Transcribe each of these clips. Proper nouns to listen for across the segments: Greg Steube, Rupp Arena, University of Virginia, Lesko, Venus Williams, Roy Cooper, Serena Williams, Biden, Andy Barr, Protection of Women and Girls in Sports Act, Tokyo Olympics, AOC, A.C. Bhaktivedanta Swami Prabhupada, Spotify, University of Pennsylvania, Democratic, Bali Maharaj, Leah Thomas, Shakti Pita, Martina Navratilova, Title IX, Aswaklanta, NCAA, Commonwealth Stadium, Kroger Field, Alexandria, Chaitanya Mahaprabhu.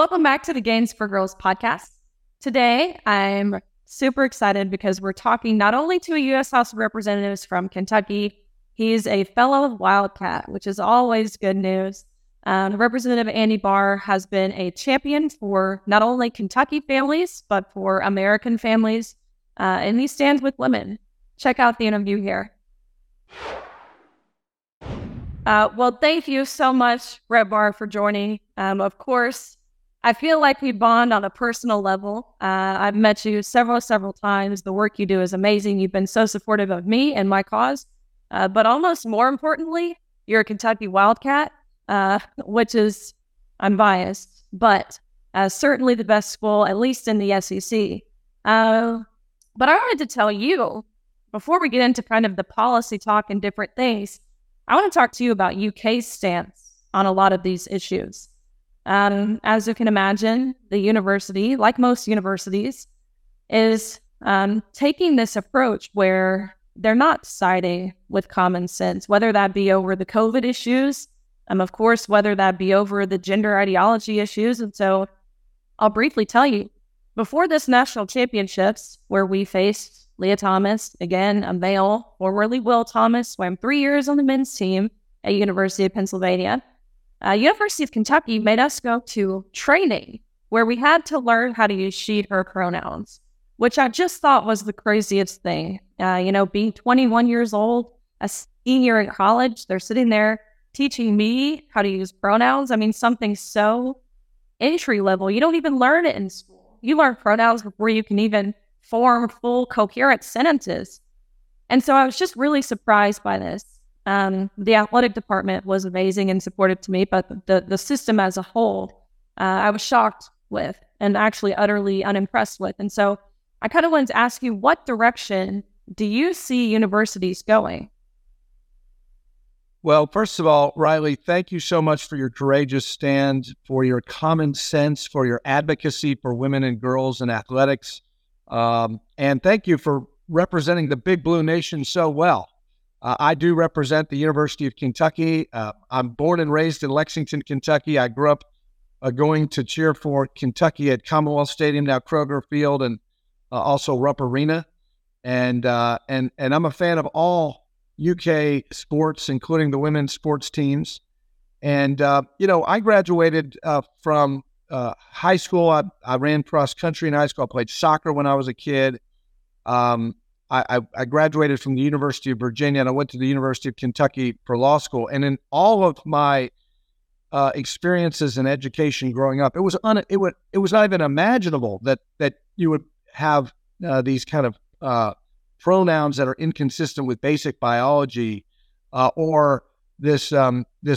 Welcome back to the Games for Girls podcast. Today, I'm super excited because we're talking not only to a U.S. House of Representatives from Kentucky. He's a fellow Wildcat, which is always good news. Representative Andy Barr has been a champion for not only Kentucky families, but for American families. And he stands with women. Check out the interview here. Well, thank you so much, Rep Barr, for joining. Of course, I feel like we bond on a personal level. I've met you several times. The work you do is amazing. You've been so supportive of me and my cause. But almost more importantly, you're a Kentucky Wildcat, which is, I'm biased, but certainly the best school, at least in the SEC. But I wanted to tell you, before we get into kind of the policy talk and different things, I want to talk to you about UK's stance on a lot of these issues. As you can imagine, the university, like most universities, is taking this approach where they're not siding with common sense, whether that be over the COVID issues, of course, whether that be over the gender ideology issues. And so I'll briefly tell you, before this national championships, where we faced Leah Thomas, again, a male, formerly Will Thomas, swam 3 years on the men's team at University of Pennsylvania, University of Kentucky made us go to training where we had to learn how to use she, her pronouns, which I just thought was the craziest thing. Being 21 years old, a senior in college, they're sitting there teaching me how to use pronouns. I mean, something so entry level. You don't even learn it in school. You learn pronouns before you can even form full coherent sentences. And so I was just really surprised by this. The athletic department was amazing and supportive to me, but the system as a whole, I was shocked with and actually utterly unimpressed with. And so I kind of wanted to ask you, what direction do you see universities going? Well, first of all, Riley, thank you so much for your courageous stand, for your common sense, for your advocacy for women and girls in athletics. And thank you for representing the Big Blue Nation so well. I do represent the University of Kentucky. I'm born and raised in Lexington, Kentucky. I grew up going to cheer for Kentucky at Commonwealth Stadium, now Kroger Field, and also Rupp Arena. And I'm a fan of all UK sports, including the women's sports teams. And, I graduated from high school. I ran cross country in high school. I played soccer when I was a kid. I graduated from the University of Virginia, and I went to the University of Kentucky for law school. And in all of my experiences in education growing up, it was not even imaginable that you would have these kind of pronouns that are inconsistent with basic biology, or this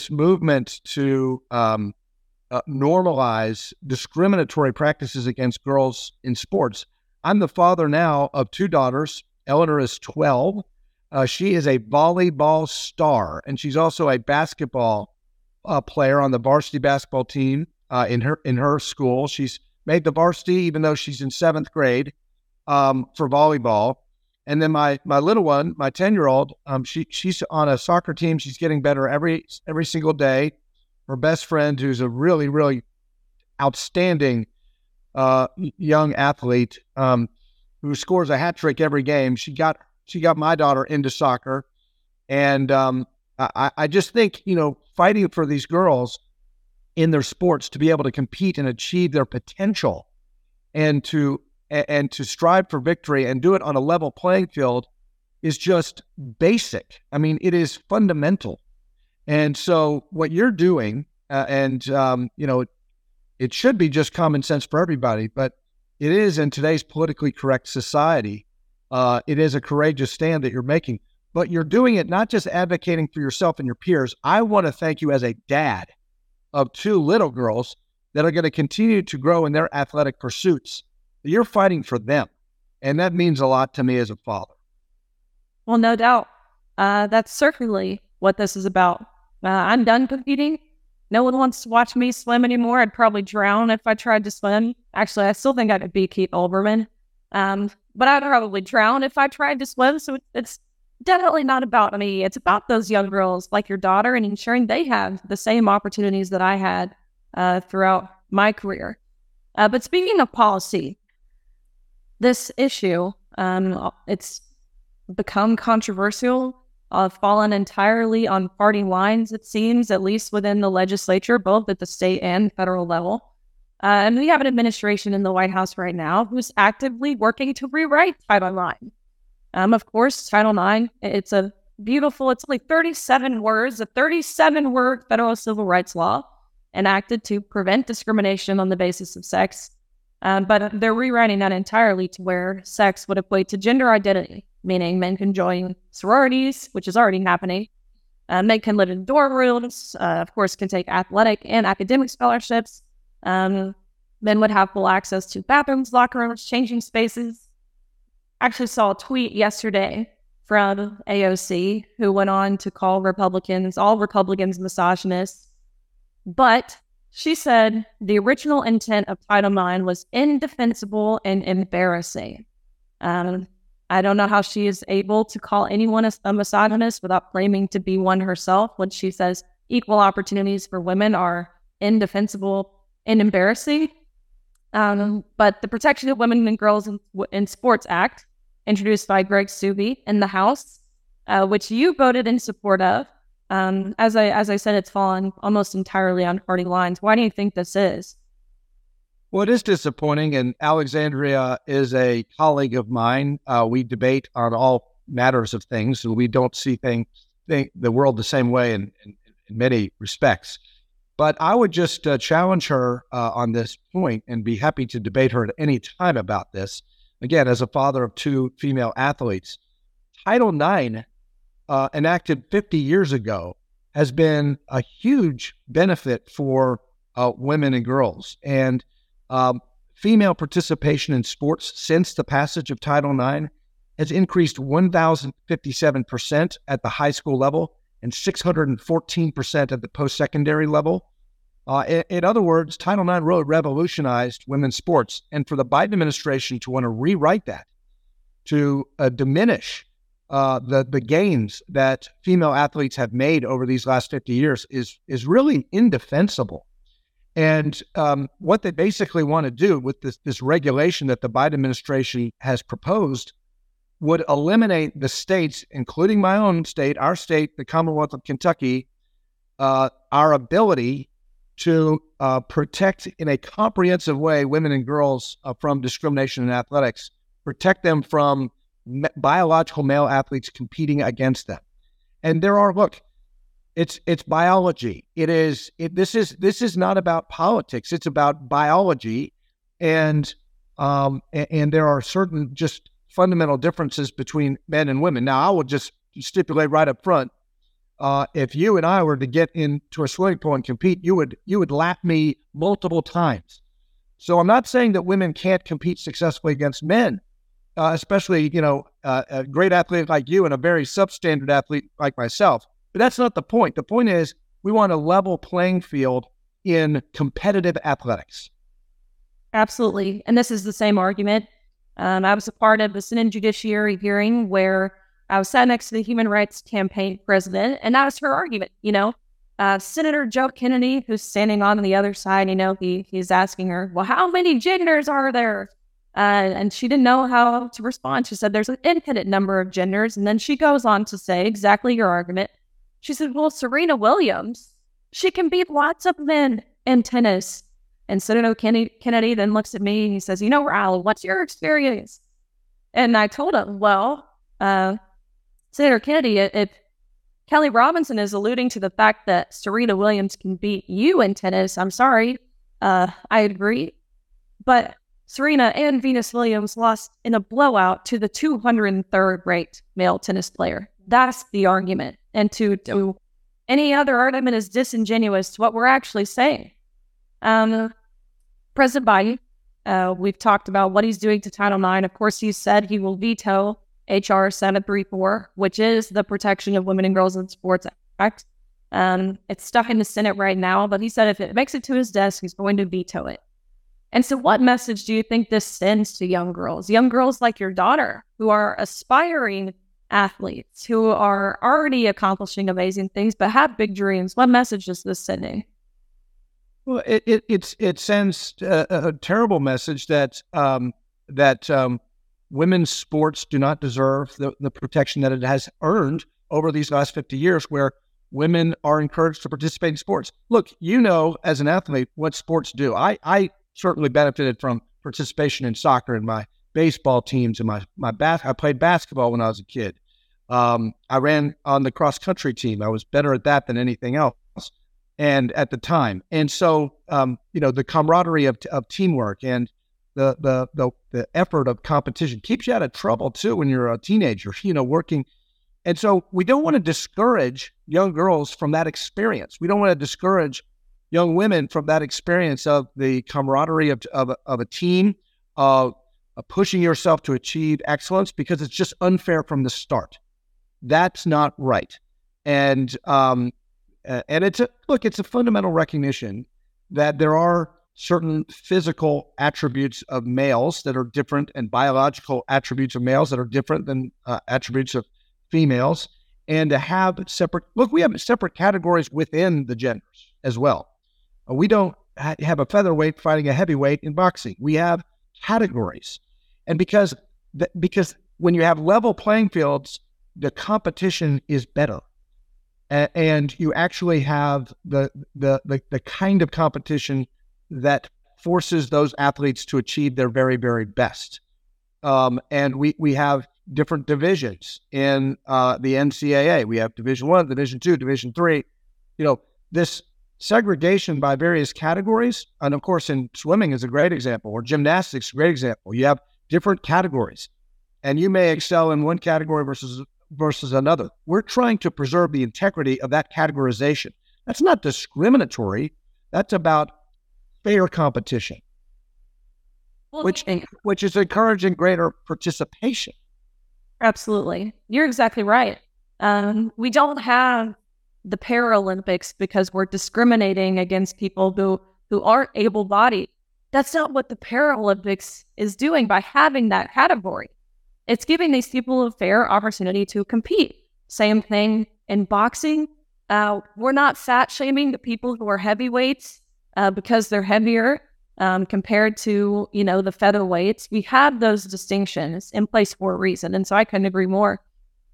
movement to normalize discriminatory practices against girls in sports. I'm the father now of two daughters. Eleanor is 12. She is a volleyball star, and she's also a basketball player on the varsity basketball team in her school. She's made the varsity even though she's in seventh grade for volleyball. And then my little one, my 10-year-old, she's on a soccer team. She's getting better every single day. Her best friend, who's a really, really outstanding young athlete who scores a hat trick every game, she got my daughter into soccer. And I just think, fighting for these girls in their sports to be able to compete and achieve their potential and to strive for victory and do it on a level playing field is just basic. I mean, it is fundamental. And so what you're doing, it should be just common sense for everybody, but it is in today's politically correct society. It is a courageous stand that you're making, but you're doing it not just advocating for yourself and your peers. I want to thank you as a dad of two little girls that are going to continue to grow in their athletic pursuits. You're fighting for them, and that means a lot to me as a father. Well, no doubt. That's certainly what this is about. I'm done competing. No one wants to watch me swim anymore. I'd probably drown if I tried to swim. Actually, I still think I could beat Keith Olbermann, but I'd probably drown if I tried to swim. So it's definitely not about me. It's about those young girls like your daughter and ensuring they have the same opportunities that I had throughout my career. But speaking of policy, this issue, it's become controversial, fallen entirely on party lines, it seems, at least within the legislature, both at the state and federal level. And we have an administration in the White House right now who's actively working to rewrite Title IX. Of course, Title IX, it's a beautiful, it's only 37 words, a 37-word federal civil rights law enacted to prevent discrimination on the basis of sex. But they're rewriting that entirely to where sex would equate to gender identity, meaning men can join sororities, which is already happening. Men can live in dorm rooms, of course, can take athletic and academic scholarships. Men would have full access to bathrooms, locker rooms, changing spaces. Actually saw a tweet yesterday from AOC who went on to call Republicans, all Republicans, misogynists. But she said the original intent of Title IX was indefensible and embarrassing. I don't know how she is able to call anyone a misogynist without claiming to be one herself when she says equal opportunities for women are indefensible and embarrassing. But the Protection of Women and Girls in Sports Act, introduced by Greg Steube in the House, which you voted in support of, as I said, it's fallen almost entirely on party lines. Why do you think this is? Well, it is disappointing, and Alexandria is a colleague of mine. We debate on all matters of things, and we don't see think the world the same way in many respects. But I would just challenge her on this point and be happy to debate her at any time about this. Again, as a father of two female athletes, Title IX, enacted 50 years ago, has been a huge benefit for women and girls. And female participation in sports since the passage of Title IX has increased 1,057% at the high school level and 614% at the post-secondary level. In other words, Title IX really revolutionized women's sports. And for the Biden administration to want to rewrite that, to diminish the gains that female athletes have made over these last 50 years is really indefensible. And what they basically want to do with this regulation that the Biden administration has proposed would eliminate the states, including my own state, our state, the Commonwealth of Kentucky, our ability to protect in a comprehensive way women and girls from discrimination in athletics, protect them from biological male athletes competing against them. And there are, look, it's biology. This is not about politics. It's about biology. And there are certain just fundamental differences between men and women. Now, I will just stipulate right up front, if you and I were to get into a swimming pool and compete, you would lap me multiple times. So I'm not saying that women can't compete successfully against men, especially, a great athlete like you and a very substandard athlete like myself. But that's not the point. The point is we want a level playing field in competitive athletics. Absolutely. And this is the same argument. I was a part of the Senate Judiciary hearing where I was sat next to the Human Rights Campaign president, and that was her argument. Senator Joe Kennedy, who's standing on the other side, he's asking her, well, how many genders are there? And she didn't know how to respond. She said, there's an infinite number of genders. And then she goes on to say exactly your argument. She said, well, Serena Williams, she can beat lots of men in tennis. And Senator Kennedy then looks at me and he says, Riley, what's your experience? And I told him, well, Senator Kennedy, if Kelly Robinson is alluding to the fact that Serena Williams can beat you in tennis, I'm sorry. I agree. But Serena and Venus Williams lost in a blowout to the 203rd-ranked male tennis player. That's the argument. And to any other argument is disingenuous to what we're actually saying. President Biden, we've talked about what he's doing to Title IX. Of course, he said he will veto H.R. 734, which is the Protection of Women and Girls in Sports Act. It's stuck in the Senate right now, but he said if it makes it to his desk, he's going to veto it. And so what message do you think this sends to young girls like your daughter, who are aspiring athletes, who are already accomplishing amazing things, but have big dreams? What message is this sending? Well, it sends a terrible message that women's sports do not deserve the protection that it has earned over these last 50 years, where women are encouraged to participate in sports. Look, you know, as an athlete, what sports do. I certainly benefited from participation in soccer and my baseball teams and I played basketball when I was a kid. I ran on the cross country team. I was better at that than anything else, and at the time. And so, the camaraderie of teamwork and the effort of competition keeps you out of trouble too when you're a teenager. Working. And so we don't want to discourage young girls from that experience. We don't want to discourage young women from that experience of the camaraderie of a team, of pushing yourself to achieve excellence, because it's just unfair from the start. That's not right. And it's a fundamental recognition that there are certain physical attributes of males that are different, and biological attributes of males that are different than attributes of females, and to have we have separate categories within the genders as well. We don't have a featherweight fighting a heavyweight in boxing. We have categories. And because when you have level playing fields, the competition is better. And you actually have the kind of competition that forces those athletes to achieve their very, very best. And we have different divisions in the NCAA. We have Division I, Division II, Division III. This segregation by various categories, and of course in swimming is a great example, or gymnastics is a great example. You have different categories, and you may excel in one category versus another. We're trying to preserve the integrity of that categorization. That's not discriminatory. That's about fair competition, which is encouraging greater participation. Absolutely. You're exactly right. We don't have the Paralympics because we're discriminating against people who aren't able-bodied. That's not what the Paralympics is doing by having that category. It's giving these people a fair opportunity to compete. Same thing in boxing. We're not fat shaming the people who are heavyweights because they're heavier compared to, the featherweights. We have those distinctions in place for a reason. And so I couldn't agree more.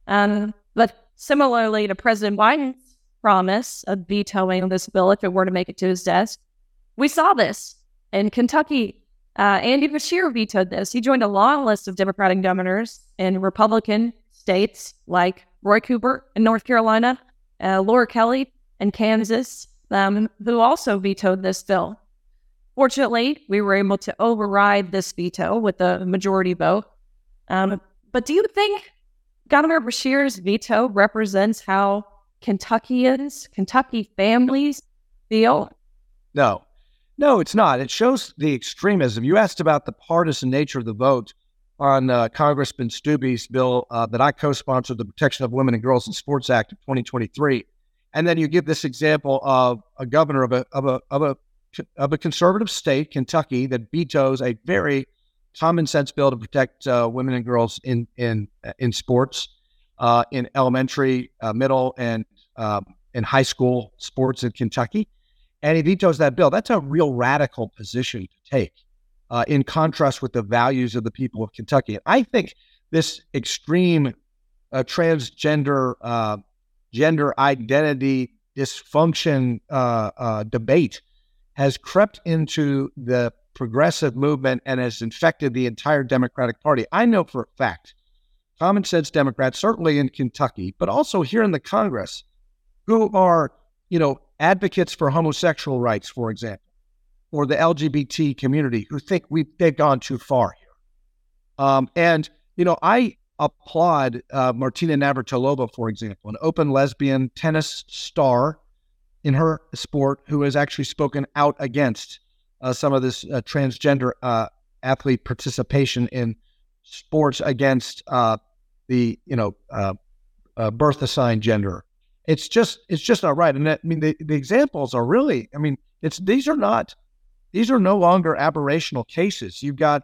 But similarly to President Biden's promise of vetoing this bill if it were to make it to his desk, we saw this in Kentucky. Andy Beshear vetoed this. He joined a long list of Democratic governors in Republican states like Roy Cooper in North Carolina, Laura Kelly in Kansas, who also vetoed this bill. Fortunately, we were able to override this veto with a majority vote. But do you think Governor Beshear's veto represents how Kentucky families feel? No. No, it's not. It shows the extremism. You asked about the partisan nature of the vote on Congressman Steube's bill that I co-sponsored, the Protection of Women and Girls in Sports Act of 2023, and then you give this example of a governor of a conservative state, Kentucky, that vetoes a very common sense bill to protect women and girls in sports, in elementary, middle, and high school sports in Kentucky. And he vetoes that bill. That's a real radical position to take, in contrast with the values of the people of Kentucky. And I think this extreme transgender, gender identity dysfunction debate has crept into the progressive movement and has infected the entire Democratic Party. I know for a fact, common sense Democrats, certainly in Kentucky, but also here in the Congress, who are, advocates for homosexual rights, for example, or the LGBT community, who think they've gone too far here. I applaud Martina Navratilova, for example, an open lesbian tennis star in her sport, who has actually spoken out against some of this transgender athlete participation in sports against the birth assigned gender. It's just not right. And the examples are really, these are no longer aberrational cases. You've got,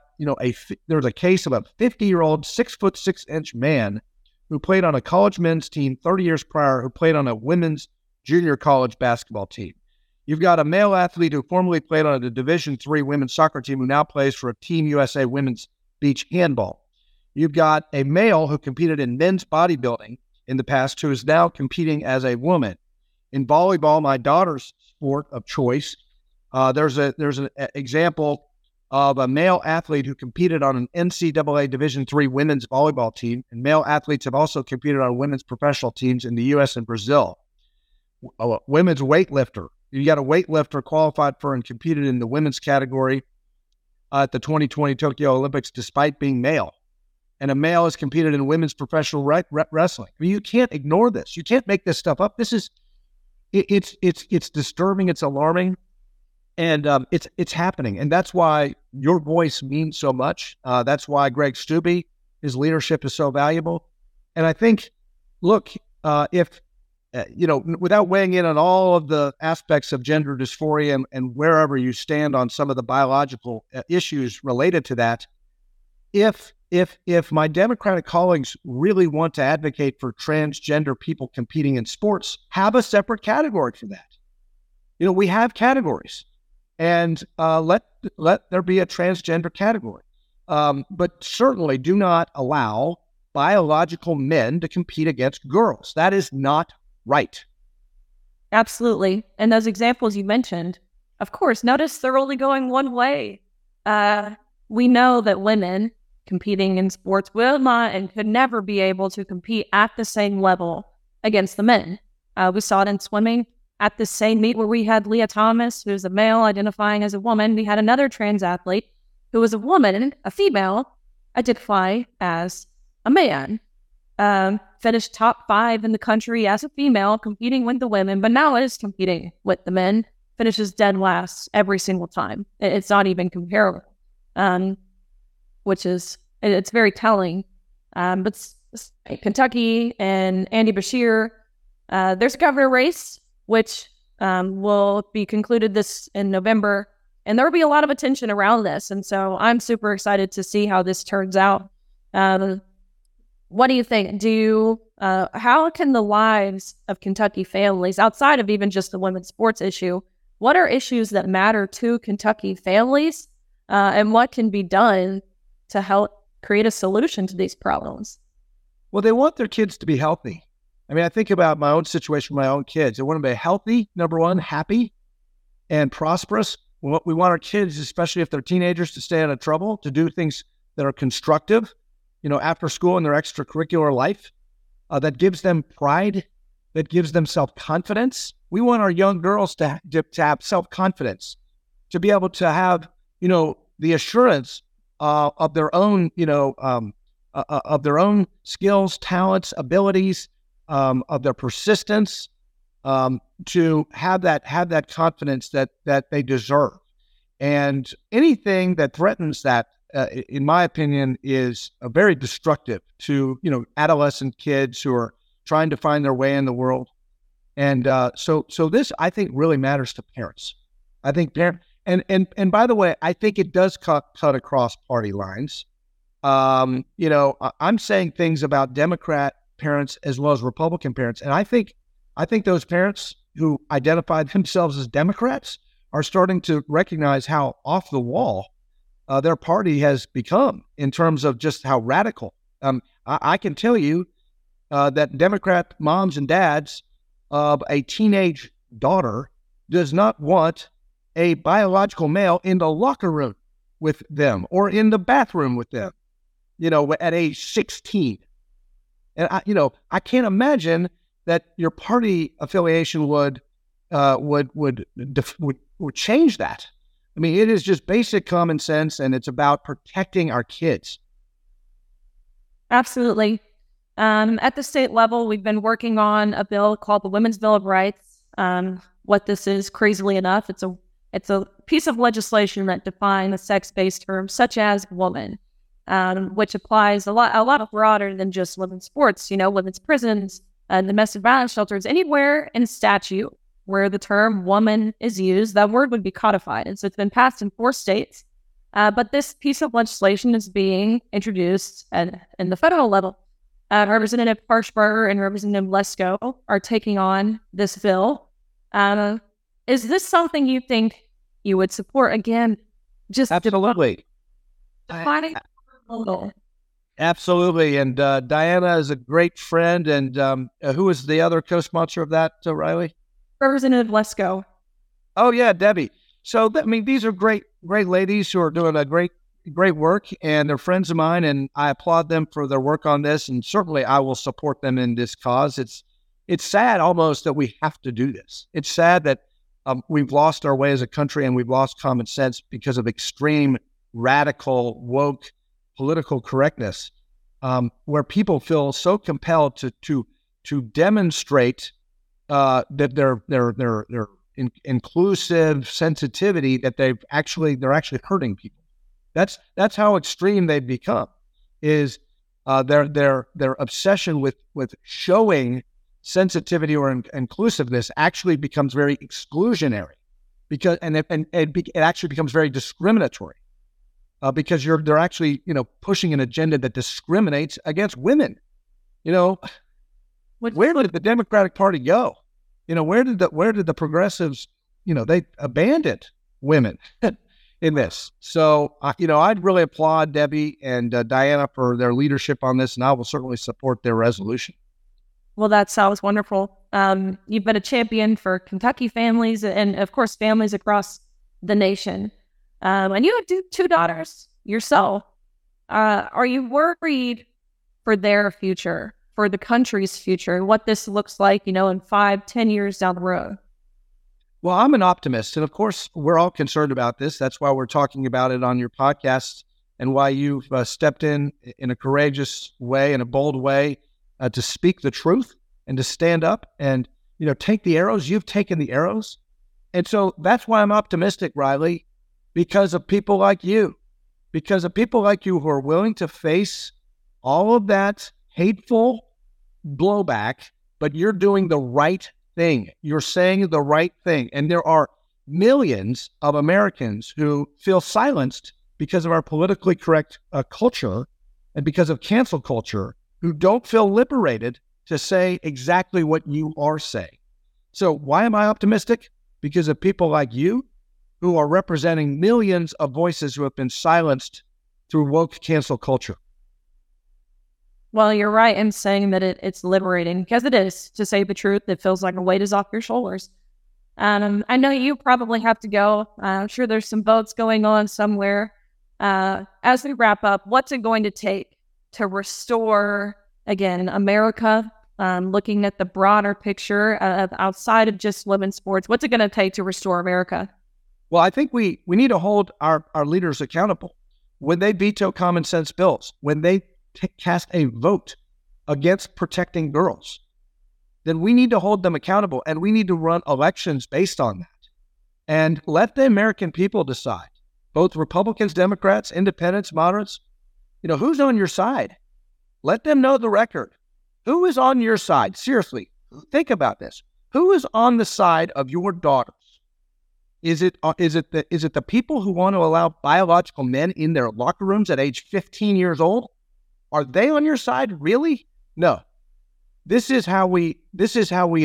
there's a case of a 50-year-old 6'6" man who played on a college men's team 30 years prior, who played on a women's junior college basketball team. You've got a male athlete who formerly played on a Division III women's soccer team who now plays for a Team USA women's beach handball. You've got a male who competed in men's bodybuilding in the past who is now competing as a woman. In volleyball, my daughter's sport of choice, there's an example of a male athlete who competed on an NCAA Division III women's volleyball team, and male athletes have also competed on women's professional teams in the U.S. and Brazil. A women's weightlifter. You got a weightlifter qualified for and competed in the women's category at the 2020 Tokyo Olympics despite being male. And a male has competed in women's professional wrestling. I mean, you can't ignore this. You can't make this stuff up. This is, it's disturbing. It's alarming, and it's happening. And that's why your voice means so much. That's why Greg Steube, his leadership is so valuable. And I think, look, without weighing in on all of the aspects of gender dysphoria and wherever you stand on some of the biological issues related to that, If my Democratic colleagues really want to advocate for transgender people competing in sports, have a separate category for that. You know, we have categories, and let there be a transgender category. But certainly do not allow biological men to compete against girls. That is not right. Absolutely. And those examples you mentioned, of course, notice they're only going one way. We know that women competing in sports will not and could never be able to compete at the same level against the men. We saw it in swimming at the same meet where we had Leah Thomas, who's a male identifying as a woman. We had another trans athlete who was a woman, a female, identifying as a man. Finished top 5 in the country as a female, competing with the women, but now is competing with the men. Finishes dead last every single time. It's not even comparable. Which is, it's very telling. But Kentucky and Andy Beshear, there's a governor race, which will be concluded this in November. And there will be a lot of attention around this. And so I'm super excited to see how this turns out. What do you think? How can the lives of Kentucky families, outside of even just the women's sports issue, what are issues that matter to Kentucky families? And what can be done to help create a solution to these problems? Well, they want their kids to be healthy. I mean, I think about my own situation with my own kids. I want them to be healthy, number one, happy and prosperous. What we want our kids, especially if they're teenagers, to stay out of trouble, to do things that are constructive, you know, after school in their extracurricular life, that gives them pride, that gives them self-confidence. We want our young girls to have self-confidence, to be able to have, you know, the assurance of their own, you know, of their own skills, talents, abilities, of their persistence, to have that confidence that they deserve. And anything that threatens that, in my opinion, is very destructive to, you know, adolescent kids who are trying to find their way in the world. And so this, I think, really matters to parents. I think parents. And by the way, I think it does cut across party lines. You know, I'm saying things about Democrat parents as well as Republican parents, and I think those parents who identify themselves as Democrats are starting to recognize how off the wall their party has become in terms of just how radical. I can tell you that Democrat moms and dads of a teenage daughter does not want a biological male in the locker room with them or in the bathroom with them, you know, at age 16. And I can't imagine that your party affiliation would change that. I mean, it is just basic common sense, and it's about protecting our kids. Absolutely. At the state level, we've been working on a bill called the Women's Bill of Rights. What this is, crazily enough, it's a piece of legislation that defines a sex-based term such as woman, which applies a lot broader than just women's sports, you know, women's prisons, domestic violence shelters, anywhere in statute where the term woman is used, that word would be codified. And so it's been passed in 4 states. But this piece of legislation is being introduced in the federal level. Representative Harshbarger and Representative Lesko are taking on this bill. Is this something you think you would support? Again, just absolutely. Absolutely. And Diana is a great friend. And who is the other co-sponsor of that, Riley? Representative Lesko. Oh, yeah, Debbie. So, I mean, these are great ladies who are doing a great work, and they're friends of mine, and I applaud them for their work on this. And certainly I will support them in this cause. It's sad almost that we have to do this. It's sad that we've lost our way as a country, and we've lost common sense because of extreme, radical, woke political correctness, where people feel so compelled to demonstrate that they're inclusive sensitivity, that they're actually hurting people. That's how extreme they've become. Is their obsession with showing sensitivity or inclusiveness actually becomes very exclusionary, because it actually becomes very discriminatory, because they're actually pushing an agenda that discriminates against women. Where did the Democratic Party go? Where did the progressives? They abandoned women. In this. So, I'd really applaud Debbie and Diana for their leadership on this, and I will certainly support their resolution. Well, that sounds wonderful. You've been a champion for Kentucky families and, of course, families across the nation. And you have two daughters yourself. Are you worried for their future, for the country's future, what this looks like, in 5-10 years down the road? Well, I'm an optimist, and of course, we're all concerned about this. That's why we're talking about it on your podcast, and why you've stepped in a courageous way, in a bold way, to speak the truth and to stand up and, take the arrows. You've taken the arrows. And so that's why I'm optimistic, Riley, because of people like you who are willing to face all of that hateful blowback, but you're doing the right thing. You're saying the right thing. And there are millions of Americans who feel silenced because of our politically correct culture and because of cancel culture, who don't feel liberated to say exactly what you are saying. So why am I optimistic? Because of people like you who are representing millions of voices who have been silenced through woke cancel culture. Well, you're right in saying that it's liberating, because it is. To say the truth, it feels like a weight is off your shoulders. I know you probably have to go. I'm sure there's some votes going on somewhere. As we wrap up, what's it going to take to restore, again, America, looking at the broader picture of outside of just women's sports? What's it going to take to restore America? Well, I think we need to hold our leaders accountable. When they veto common sense bills, when they cast a vote against protecting girls, then we need to hold them accountable, and we need to run elections based on that. And let the American people decide, both Republicans, Democrats, independents, moderates, who's on your side. Let them know the record. Who is on your side? Seriously, think about this. Who is on the side of your daughters? Is it the people who want to allow biological men in their locker rooms at age 15 years old? Are they on your side? Really? No. This is how we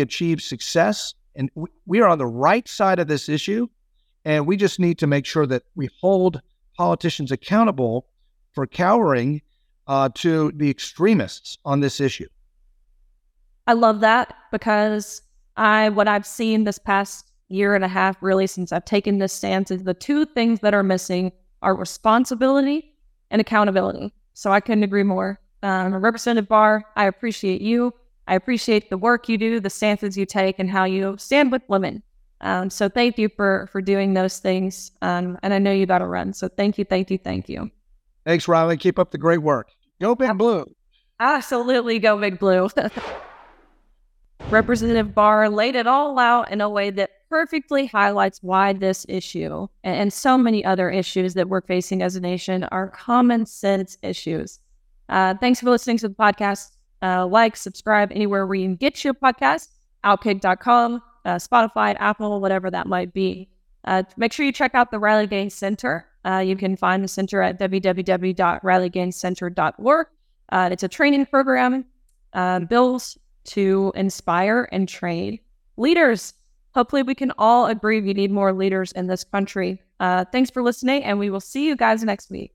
achieve success. And we are on the right side of this issue. And we just need to make sure that we hold politicians accountable for cowering to the extremists on this issue. I love that, because what I've seen this past year and a half, really, since I've taken this stance, is the two things that are missing are responsibility and accountability. So I couldn't agree more. Representative Barr, I appreciate you. I appreciate the work you do, the stances you take, and how you stand with women. So thank you for doing those things. And I know you got to run. So thank you. Thanks, Riley. Keep up the great work. Go Big Blue. Absolutely. Go Big Blue. Representative Barr laid it all out in a way that perfectly highlights why this issue and so many other issues that we're facing as a nation are common sense issues. Thanks for listening to the podcast. Like, subscribe anywhere where you can get your podcast, outkick.com, Spotify, Apple, whatever that might be. Make sure you check out the Riley Gay Center. You can find the center at www.rileygaycenter.org. It's a training program built to inspire and train leaders hopefully we can all agree we need more leaders in this country. Thanks for listening, and we will see you guys next week.